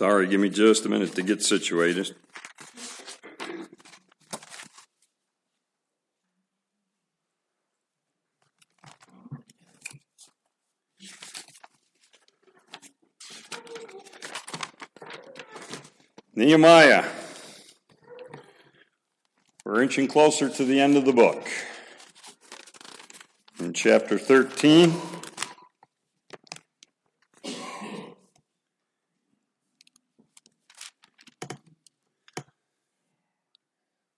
Sorry, give me just a minute to get situated. Nehemiah. We're inching closer to the end of the book. In chapter 13,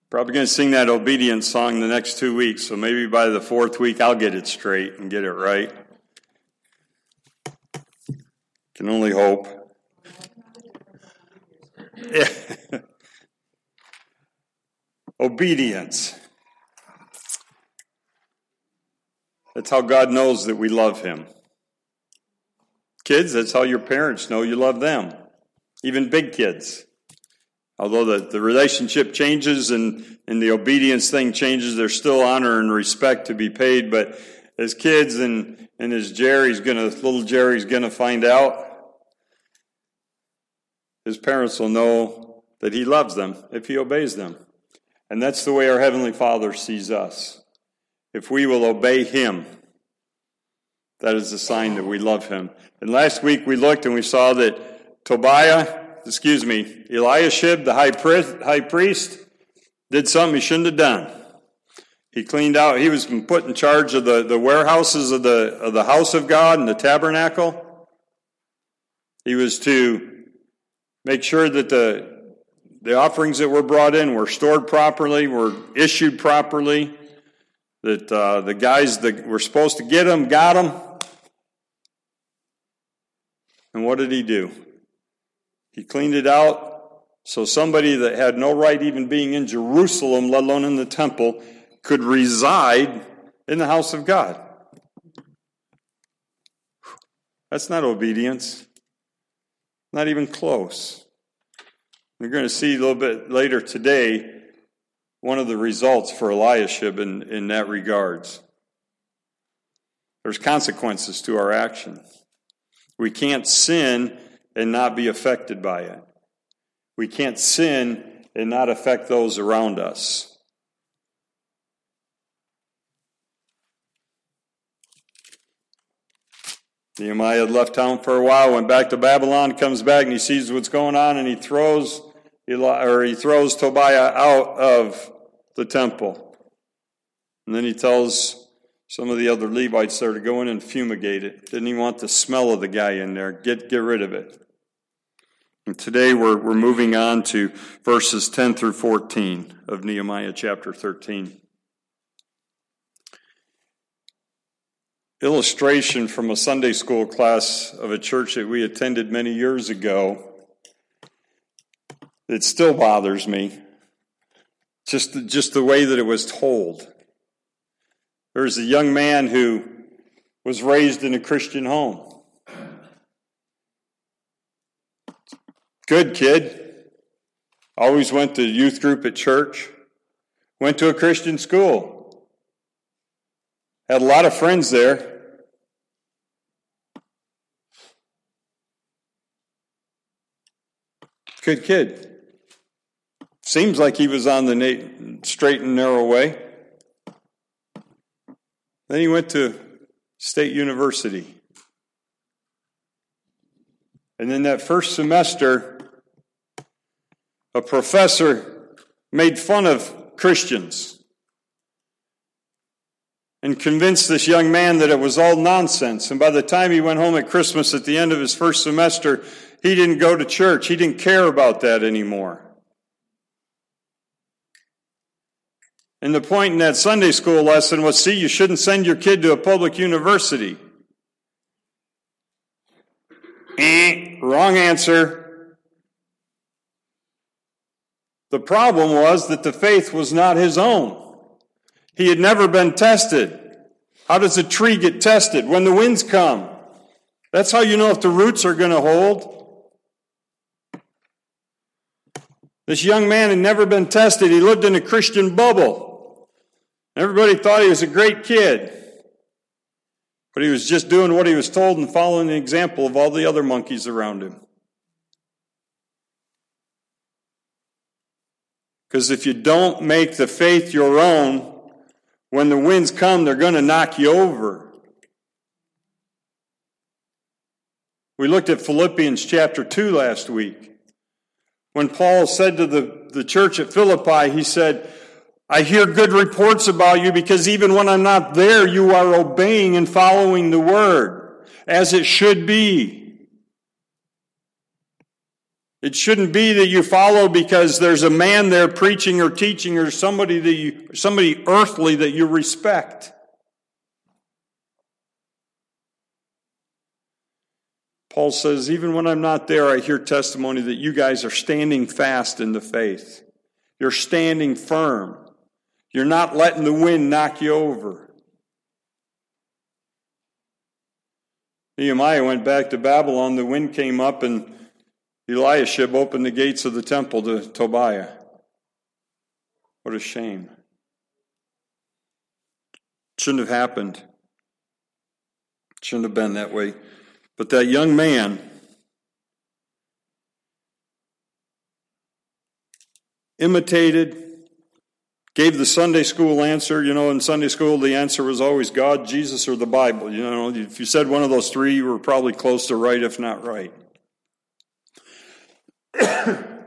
probably going to sing that obedience song the next 2 weeks, so maybe by the fourth week I'll get it straight and get it right. Can only hope. Yeah. Obedience. That's how God knows that we love him. Kids, that's how your parents know you love them. Even big kids. Although the relationship changes and the obedience thing changes, there's still honor and respect to be paid. But as kids and as little Jerry's gonna find out, his parents will know that he loves them if he obeys them. And that's the way our Heavenly Father sees us. If we will obey him, that is a sign that we love him. And last week we looked and we saw that Eliashib, the high priest, did something he shouldn't have done. He cleaned out, he was put in charge of the warehouses of the house of God and the tabernacle. He was to make sure that the offerings that were brought in were stored properly, were issued properly, that the guys that were supposed to get them got them. And what did he do? He cleaned it out so somebody that had no right even being in Jerusalem, let alone in the temple, could reside in the house of God. That's not obedience. Not even close. We're going to see a little bit later today one of the results for Eliashib in that regards. There's consequences to our actions. We can't sin and not be affected by it. We can't sin and not affect those around us. Nehemiah had left town for a while, went back to Babylon, comes back, and he sees what's going on, and he throws Tobiah out of the temple. And then he tells some of the other Levites there to go in and fumigate it. Didn't he want the smell of the guy in there? Get rid of it. And today we're moving on to verses 10 through 14 of Nehemiah chapter 13. Illustration from a Sunday school class of a church that we attended many years ago. It still bothers me. Just the way that it was told. There was a young man who was raised in a Christian home. Good kid. Always went to youth group at church. Went to a Christian school. Had a lot of friends there. Good kid. Seems like he was on the straight and narrow way. Then he went to State University. And in that first semester, a professor made fun of Christians and convinced this young man that it was all nonsense. And by the time he went home at Christmas at the end of his first semester, he didn't go to church. He didn't care about that anymore. And the point in that Sunday school lesson was, see, you shouldn't send your kid to a public university. Wrong answer. The problem was that the faith was not his own. He had never been tested. How does a tree get tested? When the winds come. That's how you know if the roots are going to hold. This young man had never been tested. He lived in a Christian bubble. Everybody thought he was a great kid. But he was just doing what he was told and following the example of all the other monkeys around him. Because if you don't make the faith your own, when the winds come, they're going to knock you over. We looked at Philippians chapter 2 last week. When Paul said to the church at Philippi, he said, I hear good reports about you because even when I'm not there, you are obeying and following the word as it should be. It shouldn't be that you follow because there's a man there preaching or teaching or somebody earthly that you respect. Paul says, even when I'm not there, I hear testimony that you guys are standing fast in the faith. You're standing firm. You're not letting the wind knock you over. Nehemiah went back to Babylon. The wind came up and Eliashib opened the gates of the temple to Tobiah. What a shame. It shouldn't have happened. It shouldn't have been that way. But that young man, imitated, gave the Sunday school answer. You know, in Sunday school, the answer was always God, Jesus, or the Bible. You know, if you said one of those three, you were probably close to right, if not right.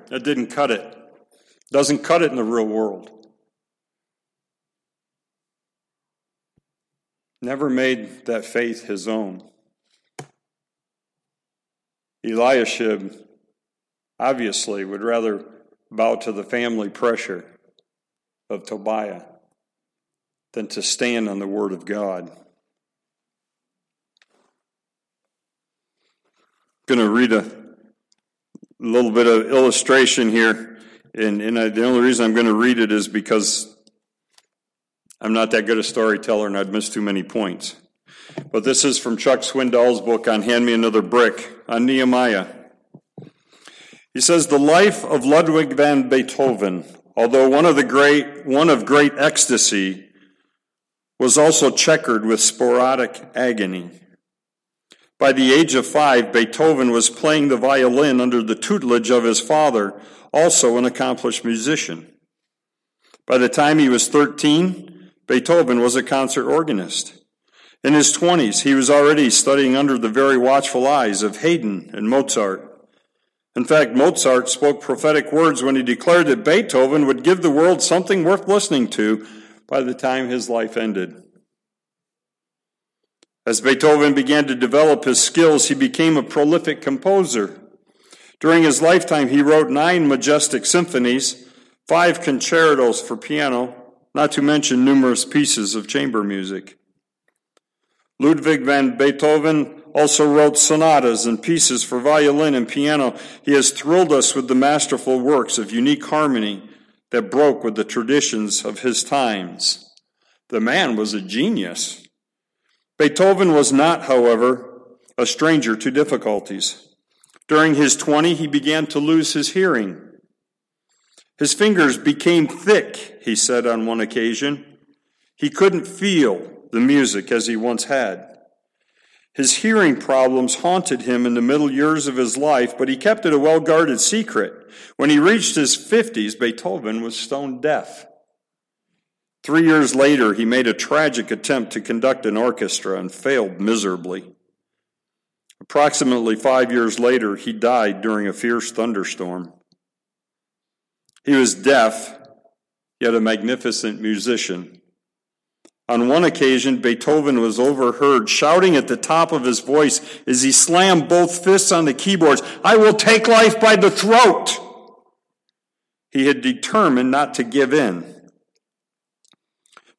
That didn't cut it. Doesn't cut it in the real world. Never made that faith his own. Eliashib obviously would rather bow to the family pressure of Tobiah than to stand on the word of God. I'm going to read a little bit of illustration here, and the only reason I'm going to read it is because I'm not that good a storyteller and I'd miss too many points. But this is from Chuck Swindoll's book on Hand Me Another Brick, on Nehemiah. He says, the life of Ludwig van Beethoven, although one of great ecstasy, was also checkered with sporadic agony. By the age of 5, Beethoven was playing the violin under the tutelage of his father, also an accomplished musician. By the time he was 13, Beethoven was a concert organist. In his 20s, he was already studying under the very watchful eyes of Haydn and Mozart. In fact, Mozart spoke prophetic words when he declared that Beethoven would give the world something worth listening to by the time his life ended. As Beethoven began to develop his skills, he became a prolific composer. During his lifetime, he wrote 9 majestic symphonies, 5 concertos for piano, not to mention numerous pieces of chamber music. Ludwig van Beethoven also wrote sonatas and pieces for violin and piano. He has thrilled us with the masterful works of unique harmony that broke with the traditions of his times. The man was a genius. Beethoven was not, however, a stranger to difficulties. During his 20s, he began to lose his hearing. His fingers became thick, he said on one occasion. He couldn't feel the music as he once had. His hearing problems haunted him in the middle years of his life, but he kept it a well-guarded secret. When he reached his 50s, Beethoven was stone deaf. 3 years later, he made a tragic attempt to conduct an orchestra and failed miserably. Approximately 5 years later, he died during a fierce thunderstorm. He was deaf, yet a magnificent musician. On one occasion, Beethoven was overheard shouting at the top of his voice as he slammed both fists on the keyboards, "I will take life by the throat!" He had determined not to give in.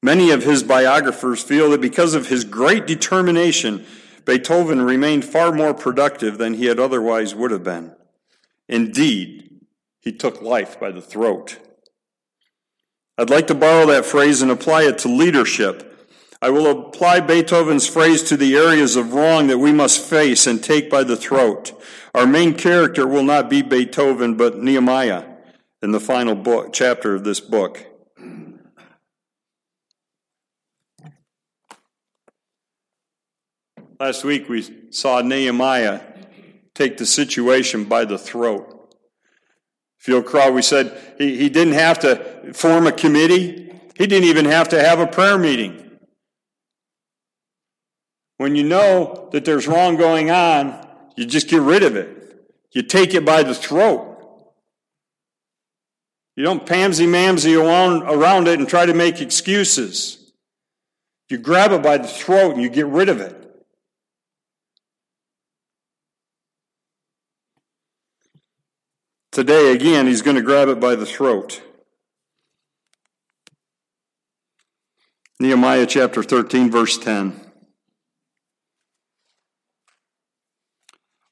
Many of his biographers feel that because of his great determination, Beethoven remained far more productive than he had otherwise would have been. Indeed, he took life by the throat. I'd like to borrow that phrase and apply it to leadership. I will apply Beethoven's phrase to the areas of wrong that we must face and take by the throat. Our main character will not be Beethoven, but Nehemiah in the final chapter of this book. Last week we saw Nehemiah take the situation by the throat. Field Craw, we said he didn't have to form a committee. He didn't even have to have a prayer meeting. When you know that there's wrong going on, you just get rid of it. You take it by the throat. You don't pansy-mamsy around it and try to make excuses. You grab it by the throat and you get rid of it. Today, again, he's going to grab it by the throat. Nehemiah chapter 13, verse 10.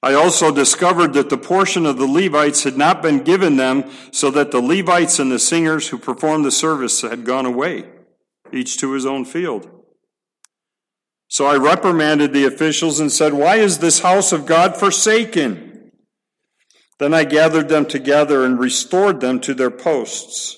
I also discovered that the portion of the Levites had not been given them, so that the Levites and the singers who performed the service had gone away, each to his own field. So I reprimanded the officials and said, "Why is this house of God forsaken?" Then I gathered them together and restored them to their posts.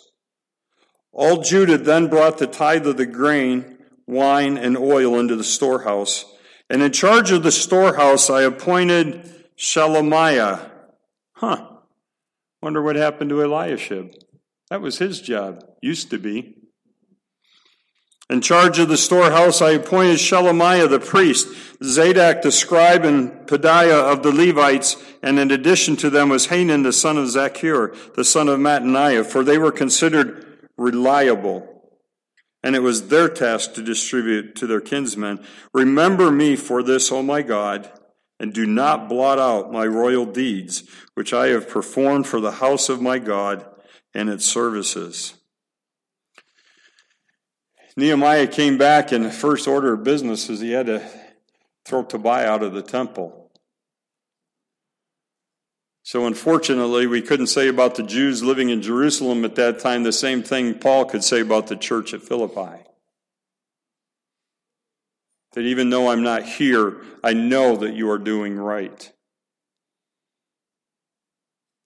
All Judah then brought the tithe of the grain, wine, and oil into the storehouse. And in charge of the storehouse, I appointed Shelemiah. Wonder what happened to Eliashib. That was his job. Used to be. In charge of the storehouse, I appointed Shelemiah the priest, Zadok the scribe, and Pedaiah of the Levites. And in addition to them was Hanan the son of Zaccur, the son of Mattaniah, for they were considered reliable. And it was their task to distribute to their kinsmen. Remember me for this, O my God, and do not blot out my royal deeds, which I have performed for the house of my God and its services. Nehemiah came back, and the first order of business is he had to throw Tobiah out of the temple. So unfortunately, we couldn't say about the Jews living in Jerusalem at that time the same thing Paul could say about the church at Philippi. That even though I'm not here, I know that you are doing right.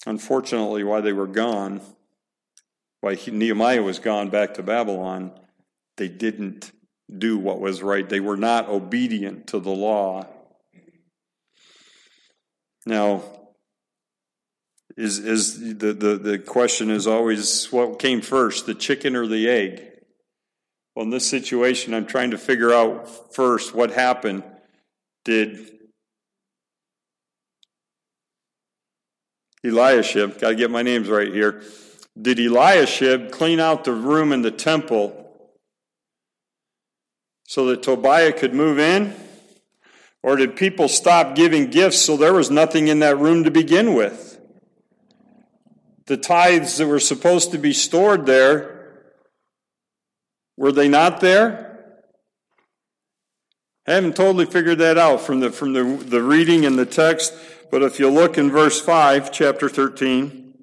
Unfortunately, while they were gone, while Nehemiah was gone back to Babylon, they didn't do what was right. They were not obedient to the law. Now, the question is always, what came first, the chicken or the egg? Well, in this situation, I'm trying to figure out first what happened. Did Eliashib, got to get my names right here, did Eliashib clean out the room in the temple so that Tobiah could move in? Or did people stop giving gifts so there was nothing in that room to begin with? The tithes that were supposed to be stored there, were they not there? I haven't totally figured that out from the reading and the text, but if you look in verse 5, chapter 13,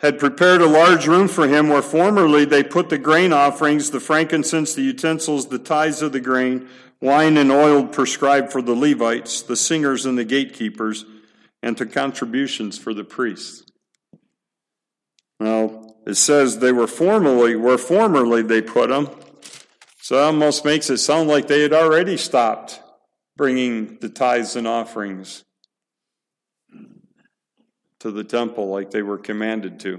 had prepared a large room for him where formerly they put the grain offerings, the frankincense, the utensils, the tithes of the grain, wine and oil prescribed for the Levites, the singers and the gatekeepers, and to contributions for the priests. Now, it says they were formerly, where formerly they put them, so that almost makes it sound like they had already stopped bringing the tithes and offerings to the temple like they were commanded to.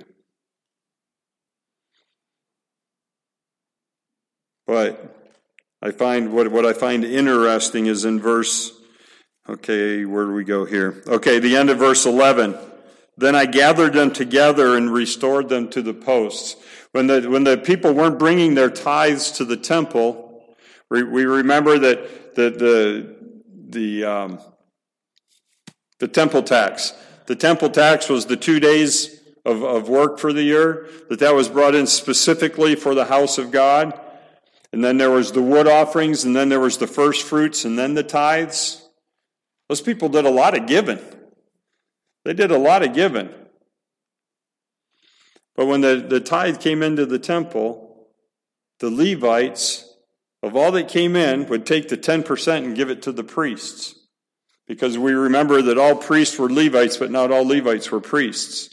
But I find what I find interesting is in verse... Okay, where do we go here? Okay, the end of verse 11. Then I gathered them together and restored them to the posts. When the people weren't bringing their tithes to the temple, we remember that the temple tax. The temple tax was the 2 days of work for the year, that was brought in specifically for the house of God. And then there was the wood offerings, and then there was the first fruits, and then the tithes. Those people did a lot of giving. They did a lot of giving. But when the tithe came into the temple, the Levites, of all that came in, would take the 10% and give it to the priests. Because we remember that all priests were Levites, but not all Levites were priests.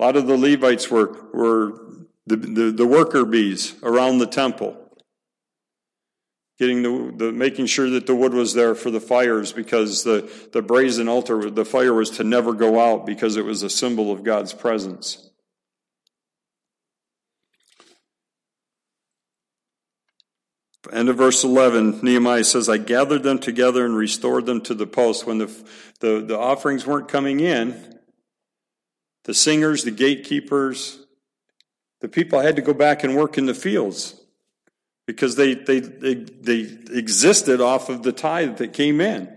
A lot of the Levites were the worker bees around the temple, getting the making sure that the wood was there for the fires, because the brazen altar, the fire was to never go out because it was a symbol of God's presence. End of verse 11, Nehemiah says, I gathered them together and restored them to the post. When the offerings weren't coming in, the singers, the gatekeepers, the people had to go back and work in the fields because they existed off of the tithe that came in.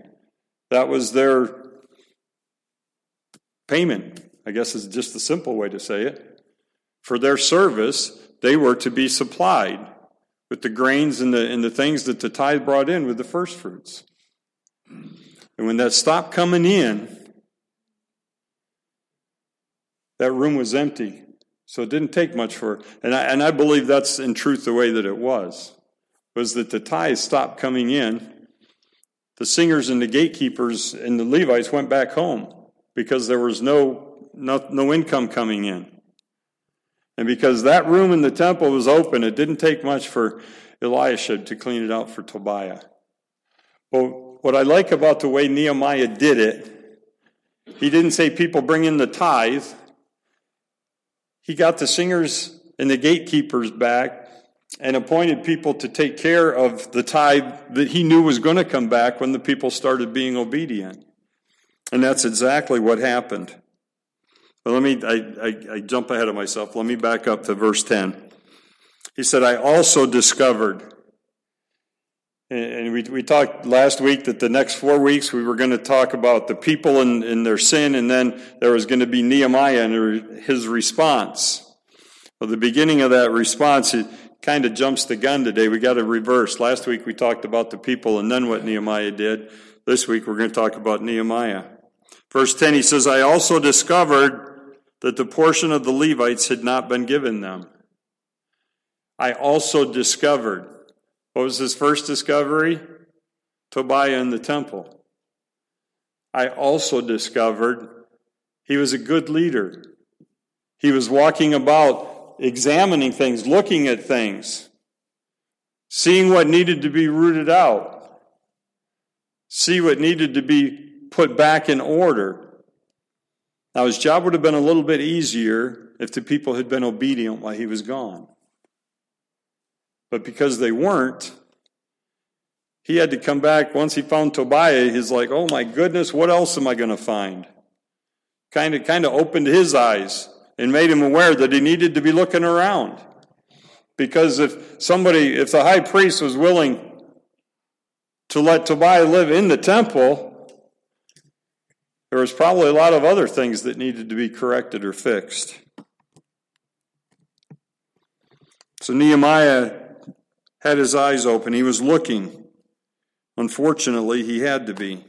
That was their payment, I guess is just the simple way to say it. For their service, they were to be supplied with the grains and the things that the tithe brought in with the first fruits. And when that stopped coming in, that room was empty. So it didn't take much for it. And I believe that's in truth the way that it was that the tithe stopped coming in. The singers and the gatekeepers and the Levites went back home because there was no income coming in. And because that room in the temple was open, it didn't take much for Eliashib to clean it out for Tobiah. But what I like about the way Nehemiah did it, he didn't say people bring in the tithe. He got the singers and the gatekeepers back and appointed people to take care of the tithe that he knew was going to come back when the people started being obedient. And that's exactly what happened. But I jump ahead of myself. Let me back up to verse 10. He said, I also discovered. And we talked last week that the next 4 weeks we were going to talk about the people and their sin, and then there was going to be Nehemiah and his response. Well, the beginning of that response, it kind of jumps the gun today. We got to reverse. Last week we talked about the people and then what Nehemiah did. This week we're going to talk about Nehemiah. Verse 10, he says, I also discovered that the portion of the Levites had not been given them. I also discovered. What was his first discovery? Tobiah in the temple. I also discovered he was a good leader. He was walking about, examining things, looking at things, seeing what needed to be rooted out, see what needed to be put back in order. Now, his job would have been a little bit easier if the people had been obedient while he was gone. But because they weren't, he had to come back. Once he found Tobiah, he's like, oh my goodness, what else am I going to find? Kind of opened his eyes and made him aware that he needed to be looking around. Because if the high priest was willing to let Tobiah live in the temple, there was probably a lot of other things that needed to be corrected or fixed. So Nehemiah had his eyes open. He was looking. Unfortunately, he had to be.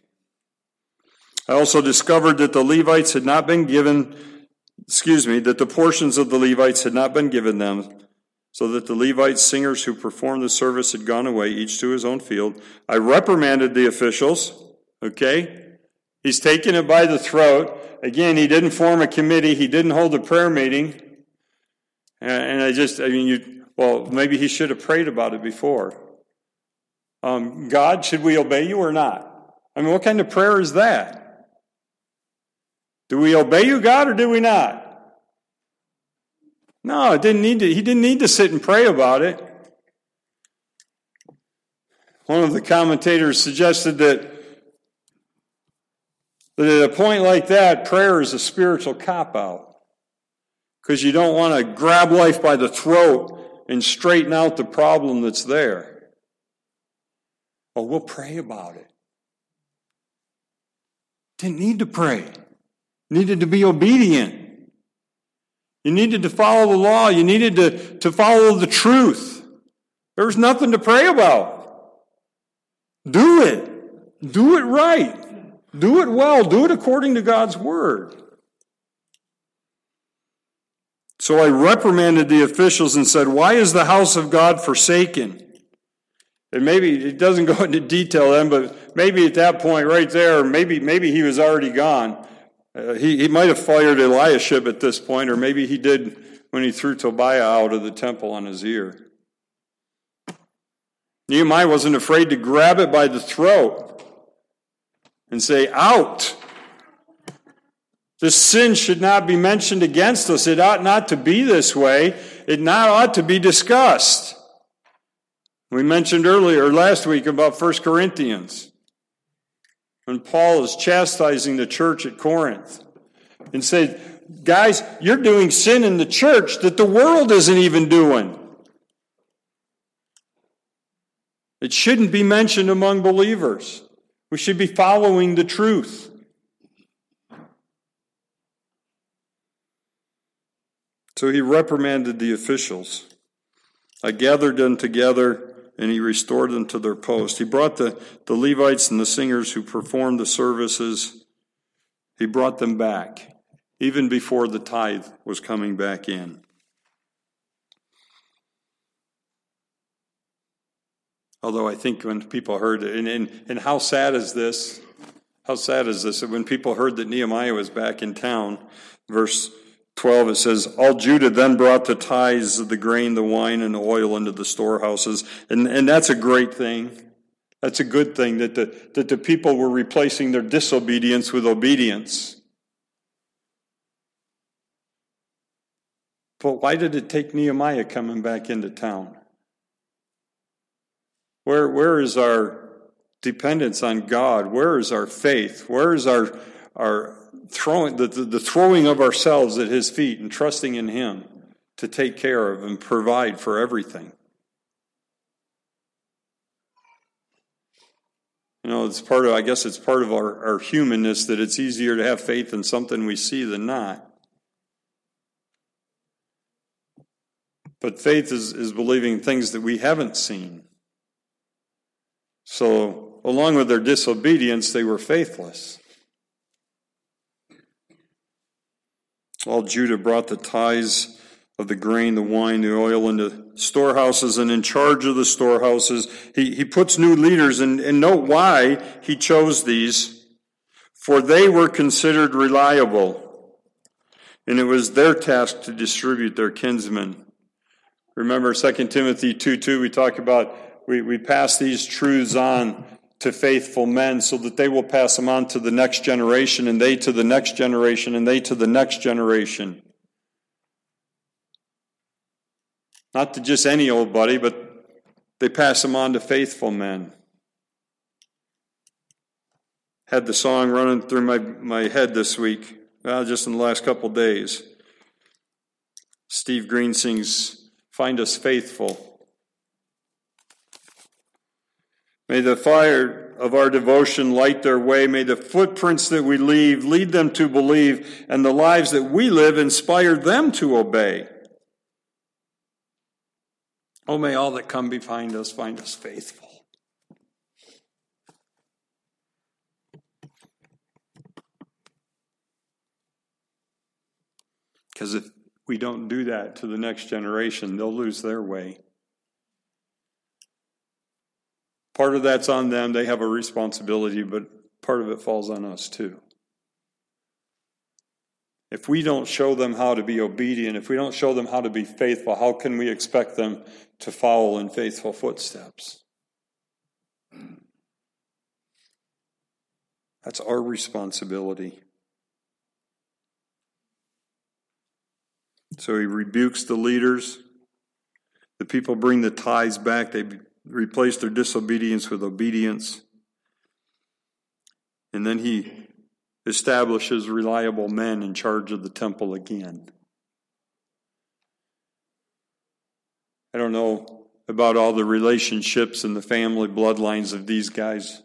I also discovered that that the portions of the Levites had not been given them, so that the Levite singers who performed the service had gone away, each to his own field. I reprimanded the officials. Okay? He's taken it by the throat. Again, he didn't form a committee. He didn't hold a prayer meeting. And maybe he should have prayed about it before. God, should we obey you or not? I mean, what kind of prayer is that? Do we obey you, God, or do we not? No, he didn't need to sit and pray about it. One of the commentators suggested that at a point like that, prayer is a spiritual cop-out, because you don't want to grab life by the throat and straighten out the problem that's there. Oh, we'll pray about it. Didn't need to pray. Needed to be obedient. You needed to follow the law. You needed to follow the truth. There was nothing to pray about. Do it. Do it right. Do it well. Do it according to God's word. So I reprimanded the officials and said, why is the house of God forsaken? And maybe it doesn't go into detail then, but maybe at that point right there, maybe he was already gone. He might have fired Eliashib at this point, or maybe he did when he threw Tobiah out of the temple on his ear. Nehemiah wasn't afraid to grab it by the throat and say, out! This sin should not be mentioned against us. It ought not to be this way. It not ought to be discussed. We mentioned earlier last week about 1 Corinthians, when Paul is chastising the church at Corinth and says, guys, you're doing sin in the church that the world isn't even doing. It shouldn't be mentioned among believers. We should be following the truth. So he reprimanded the officials. I gathered them together, and he restored them to their post. He brought the Levites and the singers who performed the services, he brought them back, even before the tithe was coming back in. Although I think when people heard, and how sad is this? How sad is this? When people heard that Nehemiah was back in town, verse 12, it says, all Judah then brought the tithes of the grain, the wine, and the oil into the storehouses. And that's a great thing. That's a good thing that the people were replacing their disobedience with obedience. But why did it take Nehemiah coming back into town? Where is our dependence on God? Where is our faith? Where is our throwing of ourselves at his feet and trusting in him to take care of and provide for everything? You know, I guess it's part of our humanness that it's easier to have faith in something we see than not. But faith is believing things that we haven't seen. So, along with their disobedience, they were faithless. All Judah brought the tithes of the grain, the wine, the oil into storehouses, and in charge of the storehouses, he puts new leaders, and note why he chose these, for they were considered reliable, and it was their task to distribute their kinsmen. Remember 2 Timothy 2:2, we talk about we pass these truths on to faithful men so that they will pass them on to the next generation, and they to the next generation, and they to the next generation. Not to just any old buddy, but they pass them on to faithful men. Had the song running through my head this week, just in the last couple days. Steve Green sings, Find Us Faithful. May the fire of our devotion light their way. May the footprints that we leave lead them to believe, and the lives that we live inspire them to obey. Oh, may all that come behind us find us faithful. Because if we don't do that to the next generation, they'll lose their way. Part of that's on them. They have a responsibility, but part of it falls on us too. If we don't show them how to be obedient, if we don't show them how to be faithful, how can we expect them to follow in faithful footsteps? That's our responsibility. So he rebukes the leaders. The people bring the tithes back. They replace their disobedience with obedience. And then he establishes reliable men in charge of the temple again. I don't know about all the relationships and the family bloodlines of these guys,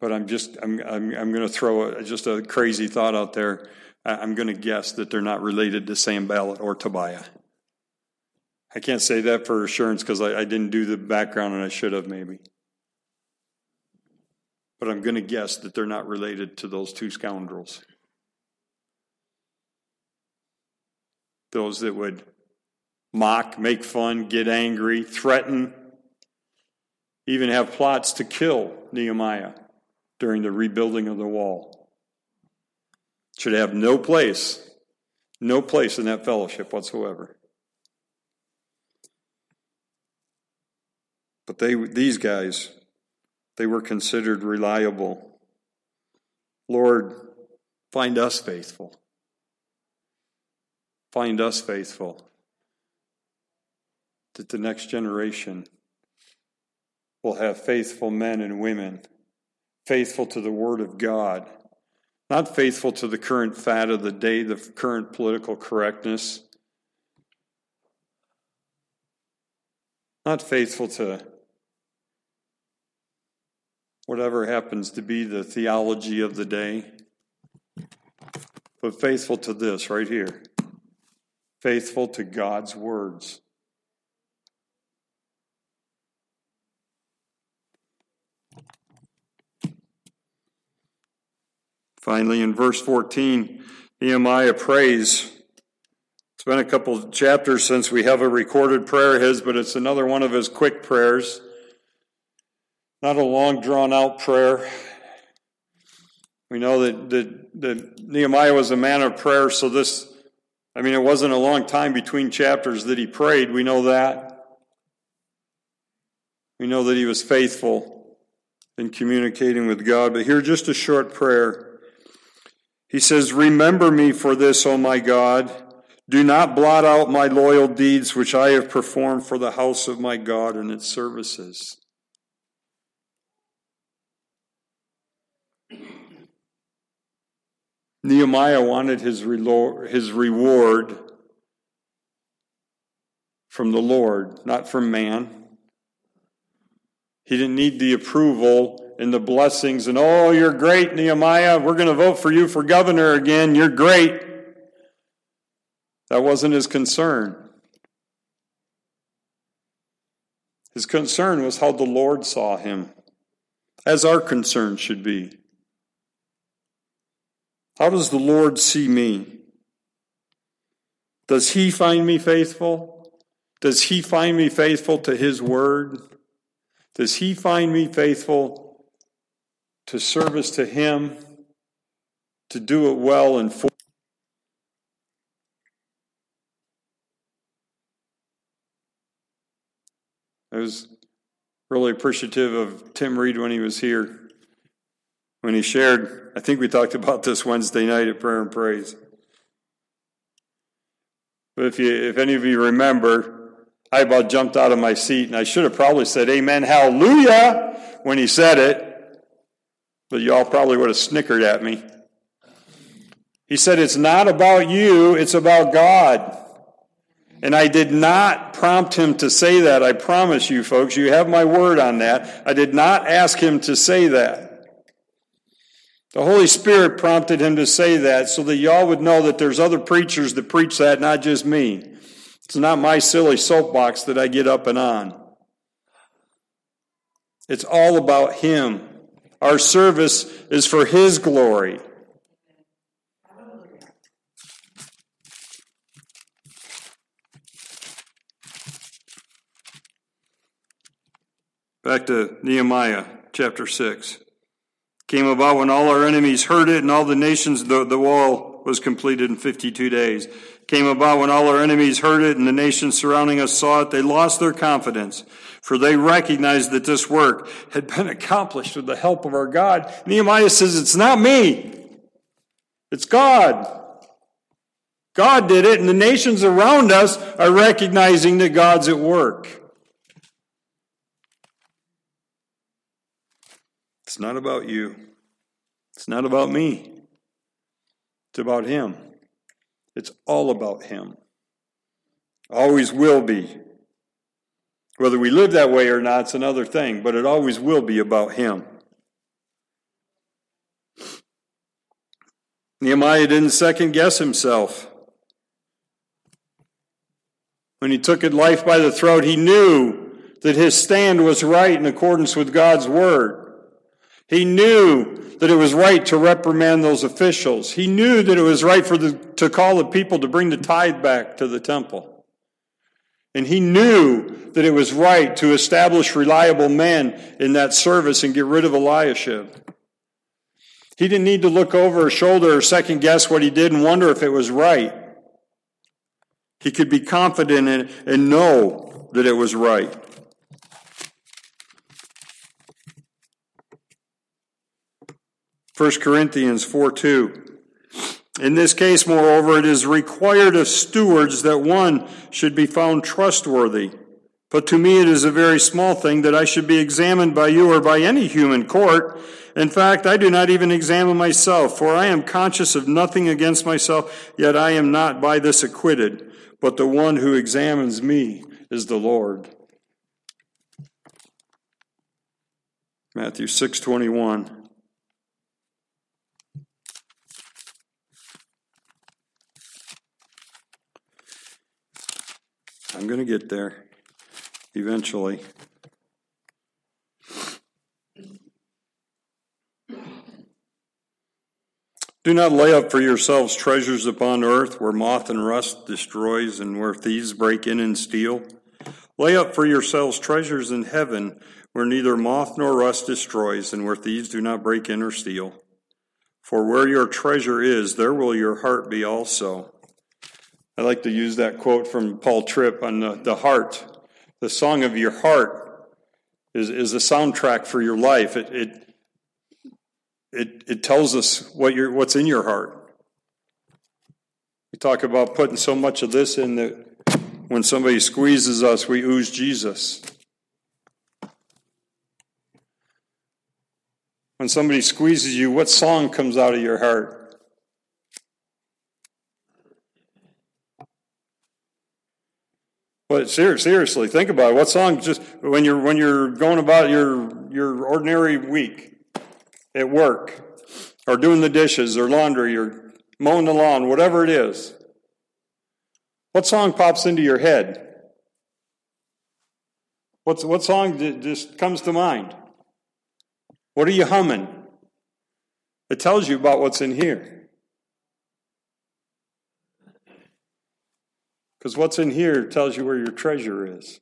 but I'm going to throw just a crazy thought out there. I'm going to guess that they're not related to Sanballat or Tobiah. I can't say that for assurance because I didn't do the background, and I should have maybe. But I'm going to guess that they're not related to those two scoundrels. Those that would mock, make fun, get angry, threaten, even have plots to kill Nehemiah during the rebuilding of the wall. Should have no place in that fellowship whatsoever. But these guys were considered reliable. Lord, find us faithful. Find us faithful, that the next generation will have faithful men and women, faithful to the Word of God, not faithful to the current fad of the day, the current political correctness, not faithful to whatever happens to be the theology of the day, but faithful to this right here. Faithful to God's words. Finally, in verse 14, Nehemiah prays. It's been a couple of chapters since we have a recorded prayer of his, but it's another one of his quick prayers. Not a long, drawn-out prayer. We know that Nehemiah was a man of prayer, so it wasn't a long time between chapters that he prayed. We know that. We know that he was faithful in communicating with God. But here, just a short prayer. He says, "Remember me for this, O my God. Do not blot out my loyal deeds, which I have performed for the house of my God and its services." Nehemiah wanted his reward from the Lord, not from man. He didn't need the approval and the blessings and, "Oh, you're great, Nehemiah. We're going to vote for you for governor again. You're great." That wasn't his concern. His concern was how the Lord saw him, as our concern should be. How does the Lord see me? Does he find me faithful? Does he find me faithful to his word? Does he find me faithful to service to him, to do it well and for? I was really appreciative of Tim Reed when he was here. When he shared, I think we talked about this Wednesday night at Prayer and Praise. But if any of you remember, I about jumped out of my seat, and I should have probably said, "Amen, hallelujah," when he said it. But y'all probably would have snickered at me. He said, "It's not about you, it's about God." And I did not prompt him to say that. I promise you, folks, you have my word on that. I did not ask him to say that. The Holy Spirit prompted him to say that so that y'all would know that there's other preachers that preach that, not just me. It's not my silly soapbox that I get up and on. It's all about him. Our service is for his glory. Back to Nehemiah chapter 6. Came about when all our enemies heard it, and all the nations, the wall was completed in 52 days. Came about when all our enemies heard it, and the nations surrounding us saw it, they lost their confidence, for they recognized that this work had been accomplished with the help of our God. Nehemiah says, "It's not me. It's God. God did it, and the nations around us are recognizing that God's at work." It's not about you. It's not about me. It's about him. It's all about him. Always will be. Whether we live that way or not, it's another thing, but it always will be about him. Nehemiah didn't second guess himself. When he took life by the throat, he knew that his stand was right in accordance with God's word. He knew that it was right to reprimand those officials. He knew that it was right to call the people to bring the tithe back to the temple. And he knew that it was right to establish reliable men in that service and get rid of Eliashib. He didn't need to look over his shoulder or second guess what he did and wonder if it was right. He could be confident in it and know that it was right. 1 Corinthians 4:2. In this case, moreover, it is required of stewards that one should be found trustworthy. But to me it is a very small thing that I should be examined by you or by any human court. In fact, I do not even examine myself, for I am conscious of nothing against myself, yet I am not by this acquitted. But the one who examines me is the Lord. Matthew 6:21. I'm going to get there eventually. Do not lay up for yourselves treasures upon earth where moth and rust destroys and where thieves break in and steal. Lay up for yourselves treasures in heaven where neither moth nor rust destroys and where thieves do not break in or steal. For where your treasure is, there will your heart be also. I like to use that quote from Paul Tripp on the heart. The song of your heart is the soundtrack for your life. It tells us what's in your heart. We talk about putting so much of this in that when somebody squeezes us, we ooze Jesus. When somebody squeezes you, what song comes out of your heart? But seriously, think about it. What song just when you're going about your ordinary week at work or doing the dishes or laundry or mowing the lawn, whatever it is, what song pops into your head? What song just comes to mind? What are you humming? It tells you about what's in here. Because what's in here tells you where your treasure is.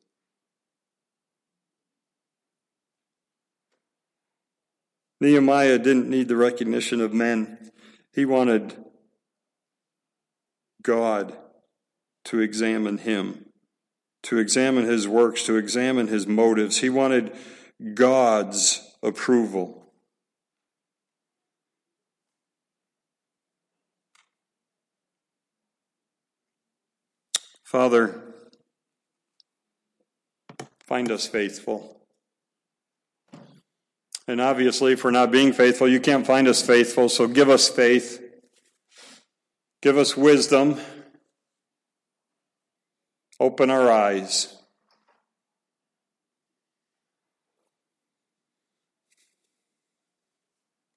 Nehemiah didn't need the recognition of men. He wanted God to examine him, to examine his works, to examine his motives. He wanted God's approval. Father, find us faithful. And obviously, if we're not being faithful, you can't find us faithful, so give us faith. Give us wisdom. Open our eyes.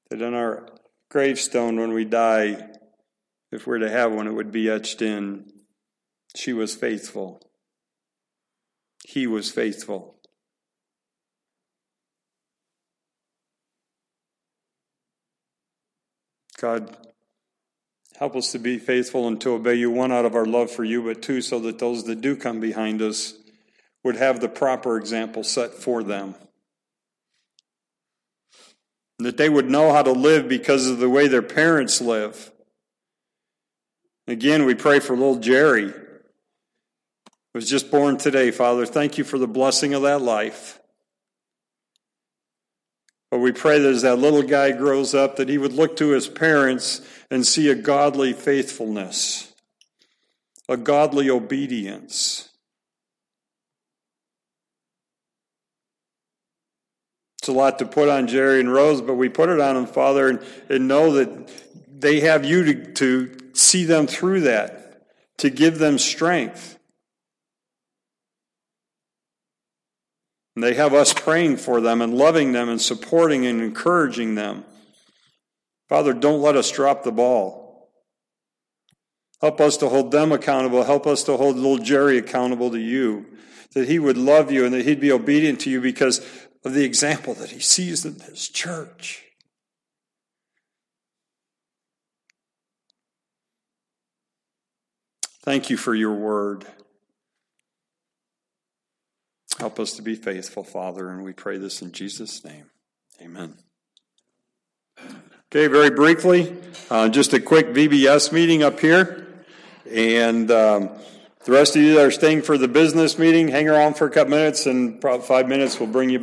That on our gravestone when we die, if we're to have one, it would be etched in. She was faithful. He was faithful. God, help us to be faithful and to obey you, one, out of our love for you, but two, so that those that do come behind us would have the proper example set for them. That they would know how to live because of the way their parents live. Again, we pray for little Jerry. Was just born today, Father. Thank you for the blessing of that life. But we pray that as that little guy grows up, that he would look to his parents and see a godly faithfulness, a godly obedience. It's a lot to put on Jerry and Rose, but we put it on them, Father, and know that they have you to see them through that, to give them strength. And they have us praying for them and loving them and supporting and encouraging them. Father, don't let us drop the ball. Help us to hold them accountable. Help us to hold little Jerry accountable to you, that he would love you and that he'd be obedient to you because of the example that he sees in this church. Thank you for your word. Help us to be faithful, Father, and we pray this in Jesus' name. Amen. Okay, very briefly, just a quick VBS meeting up here. And the rest of you that are staying for the business meeting, hang around for a couple minutes, and probably 5 minutes will bring you back.